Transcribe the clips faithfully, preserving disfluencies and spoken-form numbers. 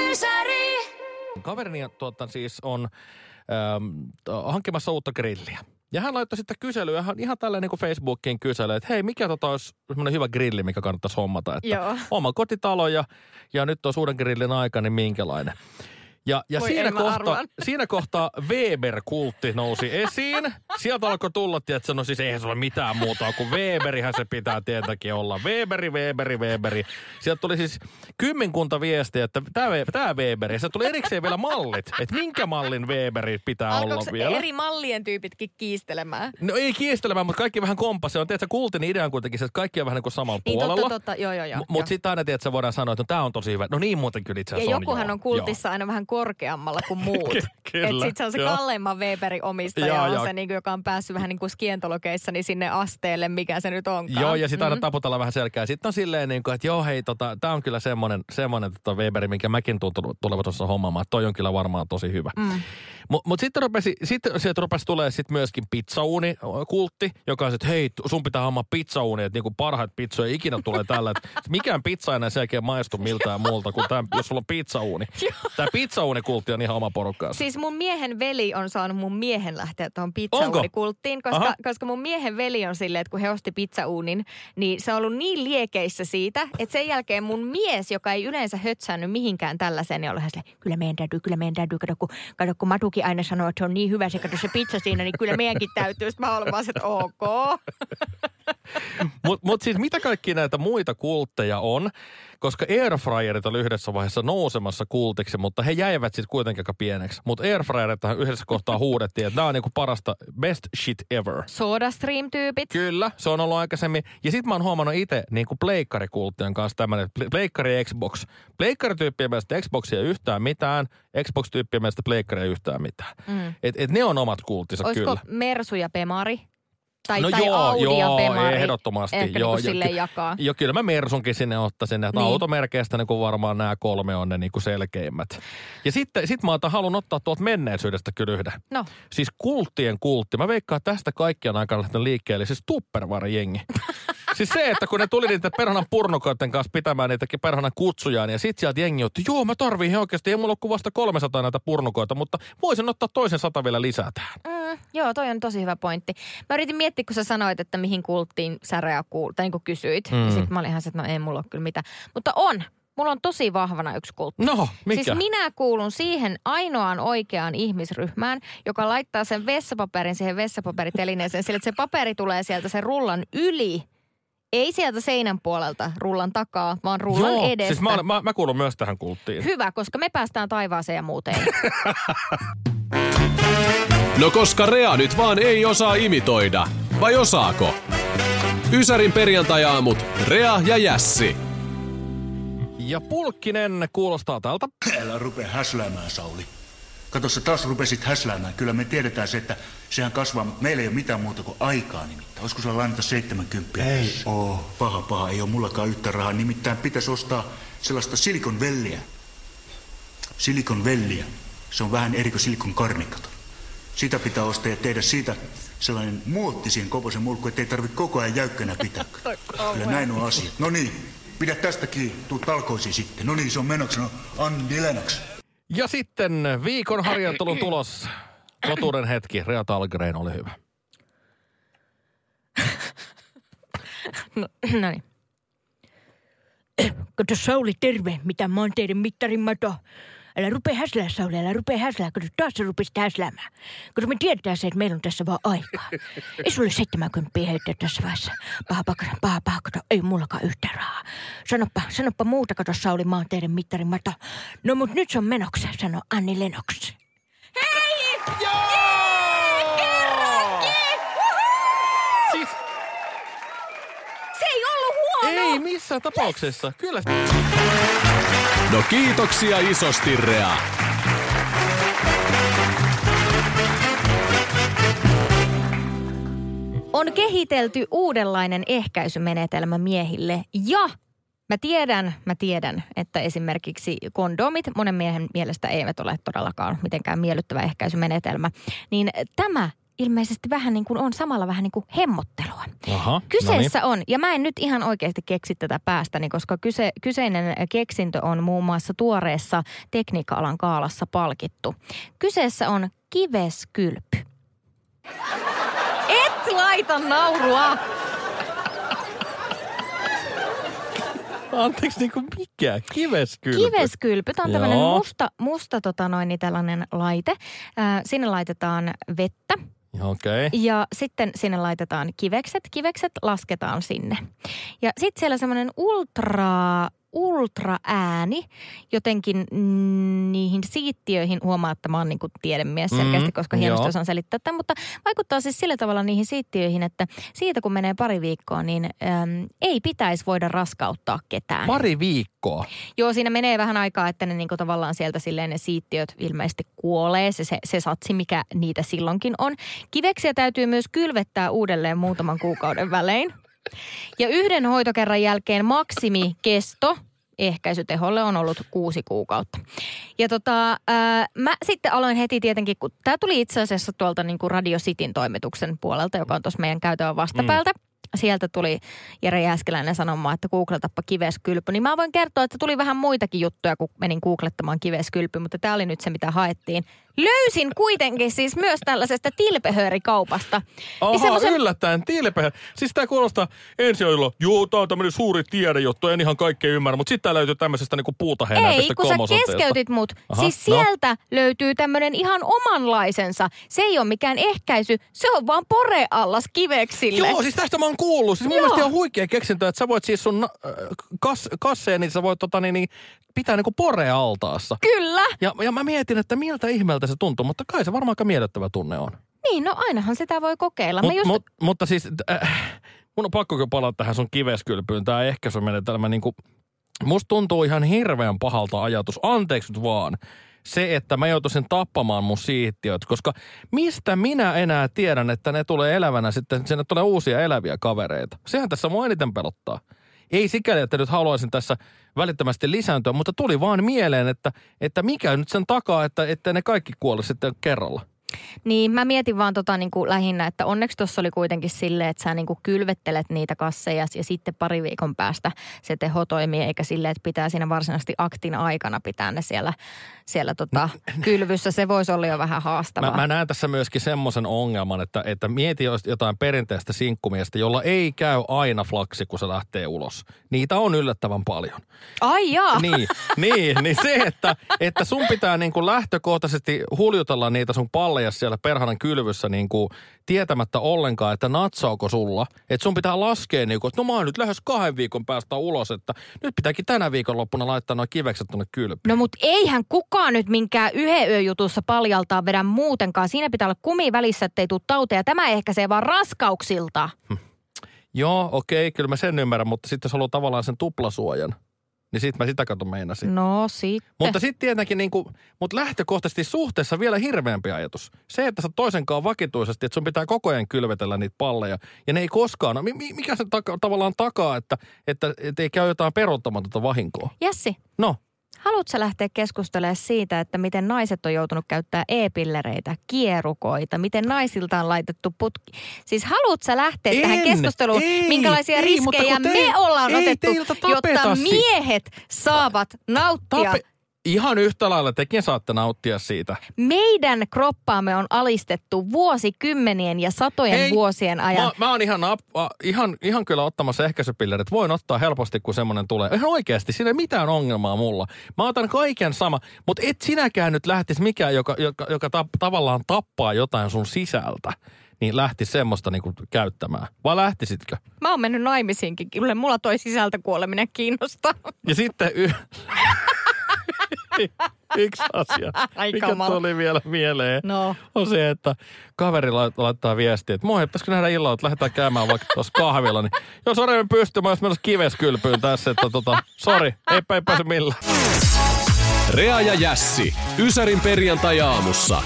Ysäri! Kaverini tuota, siis on ähm, hankkimassa uutta grilliä. Ja hän laittoi sitten kyselyä, ihan tällainen kuin Facebookiin kysely, että hei, mikä tota olisi semmoinen hyvä grilli, mikä kannattaisi hommata. Että joo. Oma kotitalo ja, ja nyt on uuden grillin aika, niin minkälainen. Ja, ja siinä, kohta, siinä kohtaa Weber-kultti nousi esiin. Sieltä alkoi tulla, että no siis eihän se ole mitään muuta kuin Weberihän se pitää tietenkin olla. Weberi, Weberi, Weberi. Sieltä tuli siis kymmenkunta viestiä, että tämä Weberi. Sieltä tuli erikseen vielä mallit, että minkä mallin Weberi pitää alkoiko olla vielä. Eri mallien tyypitkin kiistelemään? No ei kiistelemään, mutta kaikki vähän kompassa. On tietysti kultin idea kuitenkin se, että kaikki on vähän niin kuin samalla niin, puolella. Totta, totta, joo, joo, joo. M- mutta sitten aina tietysti voidaan sanoa, että no, tämä on tosi hyvä. No niin muuten kyllä itse asiassa ja on. Ja jokuhan joo, on kultissa joo. aina vähän korkeammalla kuin muut. Kyllä. Sitten se on se joo. kalleimman Weberin omistaja, joo, on joo. se, niinku, joka on päässyt vähän niin kuin skientologeissa niin sinne asteelle, mikä se nyt onkaan. Joo, ja sitten aina mm. taputella vähän selkää. Sitten on silleen, niin kuin, että joo, hei, tota, tämä on kyllä semmoinen, semmoinen tota Weberi, minkä mäkin tulevat tuossa hommaamaan. Toi on kyllä varmaan tosi hyvä. Mm. Mutta mut sitten rupesi, sit, sieltä rupesi tulee sitten myöskin pizzauunikultti, joka on, että hei, sun pitää hommaa pizzauuni, että niinku parhaat pizzoja ikinä tulee tällä. Et mikään pizza enää sen jälkeen maistu miltään muulta, kun tämän, jos sulla on pizzauuni. Tämä pizzauunikultti on ihan oma porukkaansa. Siis mun miehen veli on saanut mun miehen lähteä tuohon pizzauunikulttiin, koska, koska mun miehen veli on silleen, että kun he osti pizzauunin, niin se on ollut niin liekeissä siitä, että sen jälkeen mun mies, joka ei yleensä hötsännyt mihinkään tällaiseen, niin on ollut silleen, kyllä meidän täytyy, kyllä meidän täytyy, kato kun, kato, kun Matukin aina sanoo, että se on niin hyvä se, kato se pizza siinä, niin kyllä meidänkin täytyy. Sitten mä olen vaan, että ok. Mutta mut siis mitä kaikki näitä muita kultteja on? Koska airfryerit oli yhdessä vaiheessa nousemassa kultiksi, mutta he jäivät sitten kuitenkin aika pieneksi. Mutta airfryerithan yhdessä kohtaa huudettiin, että nämä on niinku parasta best shit ever. Sodastream-tyypit. Kyllä, se on ollut aikaisemmin. Ja sitten mä oon huomannut itse niinku pleikkarikulttien kanssa tämmöinen, pleikkari Xbox. Pleikkari-tyyppien mielestä Xboxia yhtään mitään, Xbox-tyyppien mielestä pleikkaria yhtään mitään. Mm. Et, et ne on omat kulttinsa kyllä. Olisiko Mersu ja Pemari? Tai, no tai joo, Audi ja Pemari. Ehdottomasti. Ehkä joo, niin silleen jakaa. Joo, kyllä mä Mersunkin sinne ottaisin. Niin. Automerkeistä niin varmaan nämä kolme on ne niin selkeimmät. Ja sitten sit mä haluan ottaa tuolta menneisyydestä kyllä yhden. No. Siis kulttien kultti. Mä veikkaan, että tästä kaikkiaan aikana lähtenyt liikkeelle. Siis Tupperware-jengi. Siis se, että kun ne tuli niitä perhanan purnukoiden kanssa pitämään niitäkin perhanan kutsujaan, ja sit sieltä jengi otti, joo mä tarviin he oikeasti, ei mulla ole kuin vasta kolmesataa näitä purnukoita, mutta voisin ottaa toisen sata vielä lisää tähän. Mm, joo, toi on tosi hyvä pointti. Mä yritin miettiä, kun sä sanoit, että mihin kulttiin sä reakuulit, tai niin kuin kysyit, mm. ja sit mä olin ihan se, että no ei mulla ole kyllä mitään. Mutta on, mulla on tosi vahvana yksi kultti. No, mikä? Siis minä kuulun siihen ainoaan oikeaan ihmisryhmään, joka laittaa sen vessapaperin siihen vessapaperitelineeseen, sillä että se paperi tulee sieltä sen rullan yli. Ei sieltä seinän puolelta rullan takaa, vaan rullan joo, edestä. Siis mä, mä, mä kuulun myös tähän kulttiin. Hyvä, koska me päästään taivaaseen ja muuteen. No koska Rea nyt vaan ei osaa imitoida. Vai osaako? Ysärin perjantai-aamut, Rea ja Jässi. Ja Pulkkinen kuulostaa tältä. Älä rupea häsläämään, Sauli. Kato, sä taas rupesit häsläämään. Kyllä me tiedetään se, että sehän kasvaa, mutta meillä ei ole mitään muuta kuin aikaa nimittäin. Olisiko sulla lainata seitsemänkymppiä? Ei oo. Paha, paha. Ei ole mullakaan yhtä rahaa. Nimittäin pitäisi ostaa sellaista silikonvelliä. Silikonvelliä. Se on vähän eri kuin silikonkarnikata. Sitä pitää ostaa ja tehdä siitä sellainen muottisien kokoisen mulkku, ettei tarvitse koko ajan jäykkänä pitää. Kyllä näin on asia. No niin, pidä tästä kiinni. Tuu talkoisiin sitten. No niin, se on menoksi. No, Annie Lennox. Ja sitten viikon harjoittelun tulos. Totuuden hetki. Rea Tallgren, oli hyvä. No, no niin. Kato Sauli, terve. Mitä mä oon teidän mittarin mato. Älä rupea häslää, Sauli, älä rupea häslää. Kato taas sä rupesit häsläämään. Kato me tiedetään se, että meillä on tässä vaan aikaa. Ei sulle seitsemänkymmentä heittää tässä vaiheessa. Paha pakana, paha paha, kato. Ei mullakaan yhtään rahaa. Sanoppa, sanoppa muuta, kato Sauli, mä oon teidän mittarin mato. No mut nyt se on menoksi, sano Annie Lennox. Hei! Joo! Ei missään tapauksessa. Kyllä. No kiitoksia isosti, Rea. On kehitelty uudenlainen ehkäisymenetelmä miehille ja mä tiedän, mä tiedän, että esimerkiksi kondomit monen miehen mielestä eivät ole todellakaan mitenkään miellyttävä ehkäisymenetelmä, niin tämä ilmeisesti vähän niin kuin on samalla vähän niin kuin hemmottelua. Aha, kyseessä no niin. on, ja mä en nyt ihan oikeasti keksi tätä päästäni, koska kyse, kyseinen keksintö on muun muassa tuoreessa tekniikka-alan kaalassa palkittu. Kyseessä on kiveskylpy. Et laita naurua! Anteeksi, niin kuin mikä? Kiveskylpy. Kiveskylpy. Tämä on tämmöinen musta, musta tota noin, niin tällainen laite. Äh, sinne laitetaan vettä. Okay. Ja sitten sinne laitetaan kivekset. Kivekset lasketaan sinne. Ja sitten siellä semmoinen ultra, ultra ääni jotenkin mm, niihin siittiöihin. Huomaa, että mä oon niin kuin tiedemies selkeästi, mm, koska hienosti osaan selittää tämän. Mutta vaikuttaa siis sillä tavalla niihin siittiöihin, että siitä kun menee pari viikkoa, niin äm, ei pitäisi voida raskauttaa ketään. Pari viikkoa? Joo, siinä menee vähän aikaa, että ne niin kuin tavallaan sieltä silleen ne siittiöt ilmeisesti kuolee. Se, se, se satsi, mikä niitä silloinkin on. Kiveksiä täytyy myös kylvettää uudelleen muutaman kuukauden välein. Ja yhden hoitokerran jälkeen maksimikesto ehkäisyteholle on ollut kuusi kuukautta. Ja tota, ää, mä sitten aloin heti tietenkin, kun tää tuli itse asiassa tuolta niin kuin Radio Cityn toimituksen puolelta, joka on tuossa meidän käytävän vastapäältä. Mm. Sieltä tuli Jere Jääskeläinen sanomaan, että googletappa kiveskylpy. Niin mä voin kertoa, että tuli vähän muitakin juttuja, kun menin googlettamaan kiveskylpy, mutta tää oli nyt se, mitä haettiin. Löysin kuitenkin siis myös tällaisesta tilpehöörikaupasta. Oho, niin semmosen... yllättäen tilpehööri. Siis tää kuulostaa ensin joilla, joo, tää on tämmönen suuri tiedejuttu, en ihan kaikkea ymmärrä, mutta sitten tää löytyy tämmöisestä niinku puutaheinää. Ei, kun sä keskeytit mut. Aha, siis sieltä no. löytyy tämmönen ihan omanlaisensa. Se ei ole mikään ehkäisy, se on vaan poreallas kiveksille. Joo, siis tästä mä oon kuullut. Siis mun joo. mielestä on huikea keksintö, että sä voit siis sun äh, kas, kasseeni, niin sä voit tota niin, niin pitää niinku porealtaassa. Kyllä. Ja, ja mä mietin, että miltä ihmeeltä se tuntuu, mutta kai se varmaan aika miellyttävä tunne on. Niin, no ainahan sitä voi kokeilla. Mut, just... mut, mutta siis, äh, mun on pakko palata tähän sun kiveskylpyyn. Tää ehkä se menee tällä niinku, musta tuntuu ihan hirveän pahalta ajatus. Anteeksi nyt vaan. Se, että mä joutuisin tappamaan mun siittiöt, koska mistä minä enää tiedän, että ne tulee elävänä sitten, sinne tulee uusia eläviä kavereita. Sehän tässä mua eniten pelottaa. Ei sikäli, että nyt haluaisin tässä välittömästi lisääntyä, mutta tuli vaan mieleen, että, että mikä nyt sen takaa, että, että ne kaikki kuolisi sitten kerralla. Niin, mä mietin vaan tota niin kuin lähinnä, että onneksi tuossa oli kuitenkin silleen, että sä niin kuin kylvettelet niitä kasseja ja sitten pari viikon päästä se teho toimii, eikä silleen, että pitää siinä varsinaisesti aktin aikana pitää ne siellä, siellä tota kylvyssä. Se voisi olla jo vähän haastavaa. Mä, mä näen tässä myöskin semmoisen ongelman, että, että mieti jotain perinteistä sinkkumiestä, jolla ei käy aina flaksi, kun se lähtee ulos. Niitä on yllättävän paljon. Ai jaa! Niin, niin, niin se, että, että sun pitää niin kuin lähtökohtaisesti huljutella niitä sun palleja siellä perhanan kylvyssä niin kuin tietämättä ollenkaan, että natsaako sulla. Että sun pitää laskea niin kuin, että no mä oon nyt lähes kahden viikon päästä ulos, että nyt pitääkin tänä viikonloppuna laittaa nuo kivekset tuonne kylpyyn. No mut eihän kukaan nyt minkään yhden yöjutussa paljaltaan vedä muutenkaan. Siinä pitää olla kumi välissä, ettei tuu tauteja. Tämä ehkäisee vaan raskauksilta. Hmm. Joo, okei, okay, kyllä mä sen ymmärrän, mutta sitten jos haluaa tavallaan sen tuplasuojan. Niin sit mä sitä kato meinasin. No sitten. Mutta sitten tietenkin niinku, mut lähtökohtaisesti suhteessa vielä hirveämpi ajatus. Se, että sä toisenkaan vakituisesti, että sun pitää koko ajan kylvetellä niitä palleja. Ja ne ei koskaan, no, mikä se taka, tavallaan takaa, että, että, että ei käy jotain peruuttamatonta vahinkoa. Jässi. No. Haluatko lähteä keskustelemaan siitä, että miten naiset on joutunut käyttämään e-pillereitä, kierukoita, miten naisilta on laitettu putki? Siis haluatko lähteä en, tähän keskusteluun, ei, minkälaisia ei, riskejä te, me ollaan ei, otettu, jotta miehet saavat nauttia? Tape. Ihan yhtä lailla tekin saatte nauttia siitä. Meidän kroppaamme on alistettu vuosikymmenien ja satojen Hei, vuosien ajan. Mä, mä oon ihan, ihan, ihan kyllä ottamassa ehkäisypillerit. Voin ottaa helposti, kun semmoinen tulee. Ihan oikeasti, siinä ei mitään ongelmaa mulla. Mä otan kaiken sama, mutta et sinäkään nyt lähtisi mikään, joka, joka, joka ta- tavallaan tappaa jotain sun sisältä. Niin lähti semmoista niinku käyttämään. Vai lähtisitkö? Mä oon mennyt naimisiinkin. Kyllä mulla toi sisältä kuoleminen kiinnostaa. Ja sitten... Y- Yksi asia, mikä tuli vielä mieleen, no. on se, että kaveri laittaa viestiä, että moi, pitäisikö nähdä illalla, että lähdetään käymään vaikka tuossa kahvilla. Niin, jos arveen pystyy, mä olis menossa kiveskylpyyn tässä, että tota, sori, eipä ei pääse millään. Rea ja Jässi, Ysärin perjantai-aamussa.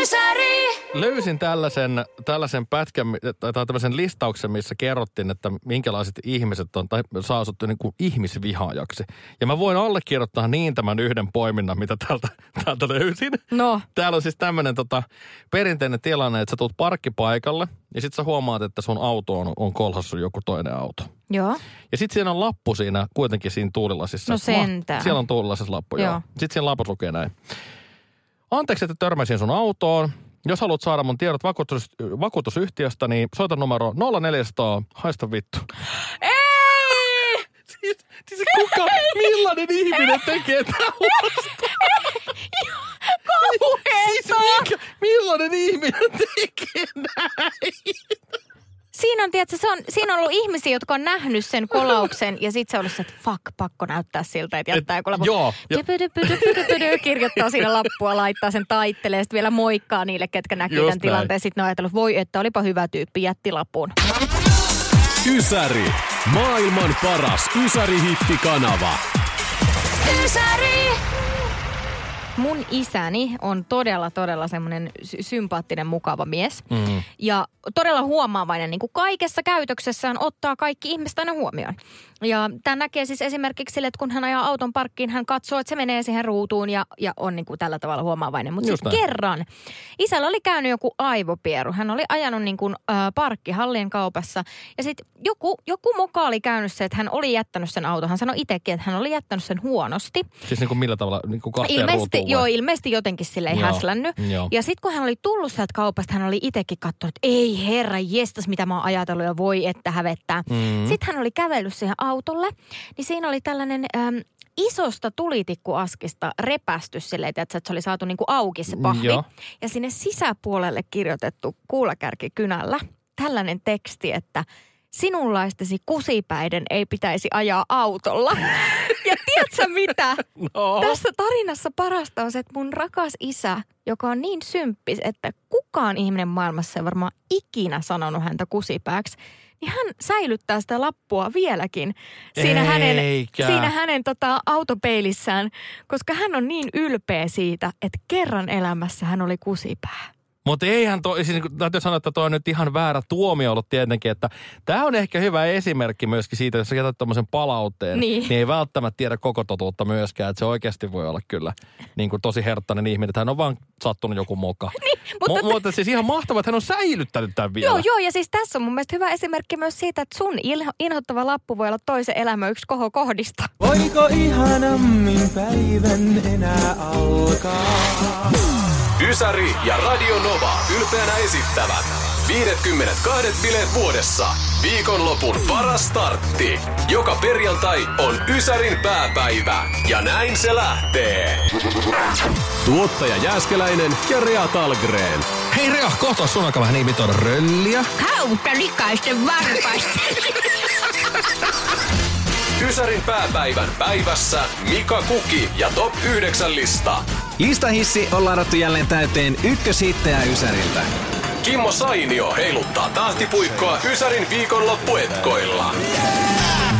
Ysäri! löysin tällaisen, tällaisen pätkän, tai tämmöisen listauksen, missä kerrottiin, että minkälaiset ihmiset on, tai saa sut niin kuin ihmisvihaajaksi. Ja mä voin allekirjoittaa niin tämän yhden poiminnan, mitä täältä, täältä löysin. No. Täällä on siis tämmöinen tota, perinteinen tilanne, että sä tulet parkkipaikalle, ja sit sä huomaat, että sun auto on, on kolhassu joku toinen auto. Joo. Ja sit siinä on lappu siinä, kuitenkin siinä tuulilasissa. No sentään. Ma, siellä on tuulilasissa lappu, joo. joo. Sit siinä lappu lukee näin. Anteeksi, että törmäsin sun autoon. Jos haluat saada mun tiedot vakuutus, vakuutusyhtiöstä, niin soita numero nolla neljä nolla nolla, haista vittu. Ei! Siis, siis kuka, millainen ihminen tekee tällaista? Kauheeta! Siis millainen ihminen tekee näin? Siinä on, tiedätkö, se on, siinä on ollut ihmisiä, jotka on nähnyt sen kolauksen ja sitten se on ollut se, että fuck, pakko näyttää siltä, että jättää joku lappu. Joo. Kirjoittaa siinä lappua, laittaa sen taittelee ja sitten vielä moikkaa niille, ketkä näkyy tämän tilanteen. Sitten ne on ajatellut, voi että olipa hyvä tyyppi, jätti lapun. Ysäri, maailman paras Ysäri-hittikanava. Ysäri! Mun isäni on todella, todella semmoinen sympaattinen, mukava mies. Mm-hmm. Ja todella huomaavainen, niin kuin kaikessa käytöksessään ottaa kaikki ihmiset aina huomioon. Ja tämä näkee siis esimerkiksi sille, että kun hän ajaa auton parkkiin, hän katsoo, että se menee siihen ruutuun ja, ja on niin kuin tällä tavalla huomaavainen. Mutta sitten kerran isällä oli käynyt joku aivopieru. Hän oli ajanut niin kuin, äh, parkkihallien kaupassa ja sitten joku, joku moka oli käynyt se, että hän oli jättänyt sen auton. Hän sanoi itsekin, että hän oli jättänyt sen huonosti. Siis niin kuin millä tavalla? Niin kuin kahteen ruutuun? Vai? Joo, ilmeisesti jotenkin silleen joo, häslännyt. Joo. Ja sitten kun hän oli tullut sieltä kaupasta, hän oli itsekin katsonut, että ei herra jestas, mitä mä oon ajatellut ja voi, että hävettää. Mm-hmm. Sitten hän oli kävellyt siihen autolle, niin siinä oli tällainen äm, isosta tulitikkuaskista repästys silleen, että se oli saatu niinku auki se pahvi. Mm, ja sinne sisäpuolelle kirjoitettu kuulakärkikynällä tällainen teksti, että sinunlaistesi kusipäiden ei pitäisi ajaa autolla. Ja tiedätkö mitä? No. Tässä tarinassa parasta on se, että mun rakas isä, joka on niin symppis, että kukaan ihminen maailmassa ei varmaan ikinä sanonut häntä kusipääksi, niin hän säilyttää sitä lappua vieläkin siinä Eikä. hänen, siinä hänen tota, autopeilissään, koska hän on niin ylpeä siitä, että kerran elämässä hän oli kusipää. Mutta eihän toi, siis täytyy sanoa, että toi on nyt ihan väärä tuomio ollut tietenkin, että tämä on ehkä hyvä esimerkki myöskin siitä, jos sä jätät tommosen palautteen, niin. niin ei välttämättä tiedä koko totuutta myöskään, että se oikeasti voi olla kyllä niin kuin tosi herttainen ihminen, että hän on vaan sattunut joku moka. Niin, mutta... M- mutta siis ihan mahtavaa, että hän on säilyttänyt tämän vielä. Joo, joo, ja siis tässä on mun mielestä hyvä esimerkki myös siitä, että sun il- inhottava lappu voi olla toisen elämä yksi koho kohdista. Voiko ihanammin päivän enää alkaa? Ysäri ja Radio Nova ylpeänä esittävät viisikymmentäkaksi bileet vuodessa. Viikonlopun paras startti. Joka perjantai on Ysärin pääpäivä. Ja näin se lähtee. Tuottaja Jääskeläinen ja Rea Tallgren. Hei Rea, kohta sun aika vähän imitoida rölliä. Kautta likaisten varpaista. Ysärin pääpäivän päivässä Mika Kuki ja Top yhdeksän lista. Listahissi on ladattu jälleen täyteen ykköshittejä Ysäriltä. Kimmo Sainio heiluttaa tahtipuikkoa Ysärin viikonloppuetkoilla.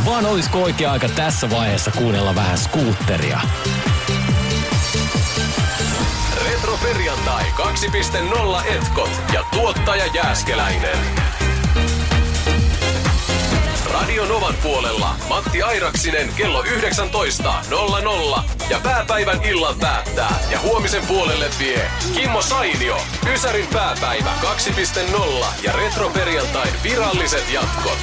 Vaan olisiko oikea aika tässä vaiheessa kuunnella vähän skuutteria. Retroperjantai kaksi piste nolla etkot ja tuottaja Jääskeläinen. Radio Novan puolella Matti Airaksinen kello yhdeksäntoista nolla nolla ja pääpäivän illan päättää ja huomisen puolelle vie Kimmo Sainio, Ysärin pääpäivä kaksi piste nolla ja retroperjantain viralliset jatkot.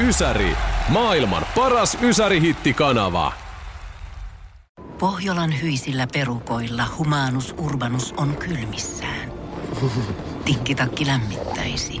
Ysäri, maailman paras Ysäri-hittikanava. Pohjolan hyisillä perukoilla Humanus Urbanus on kylmissään. Tikkitakki lämmittäisi.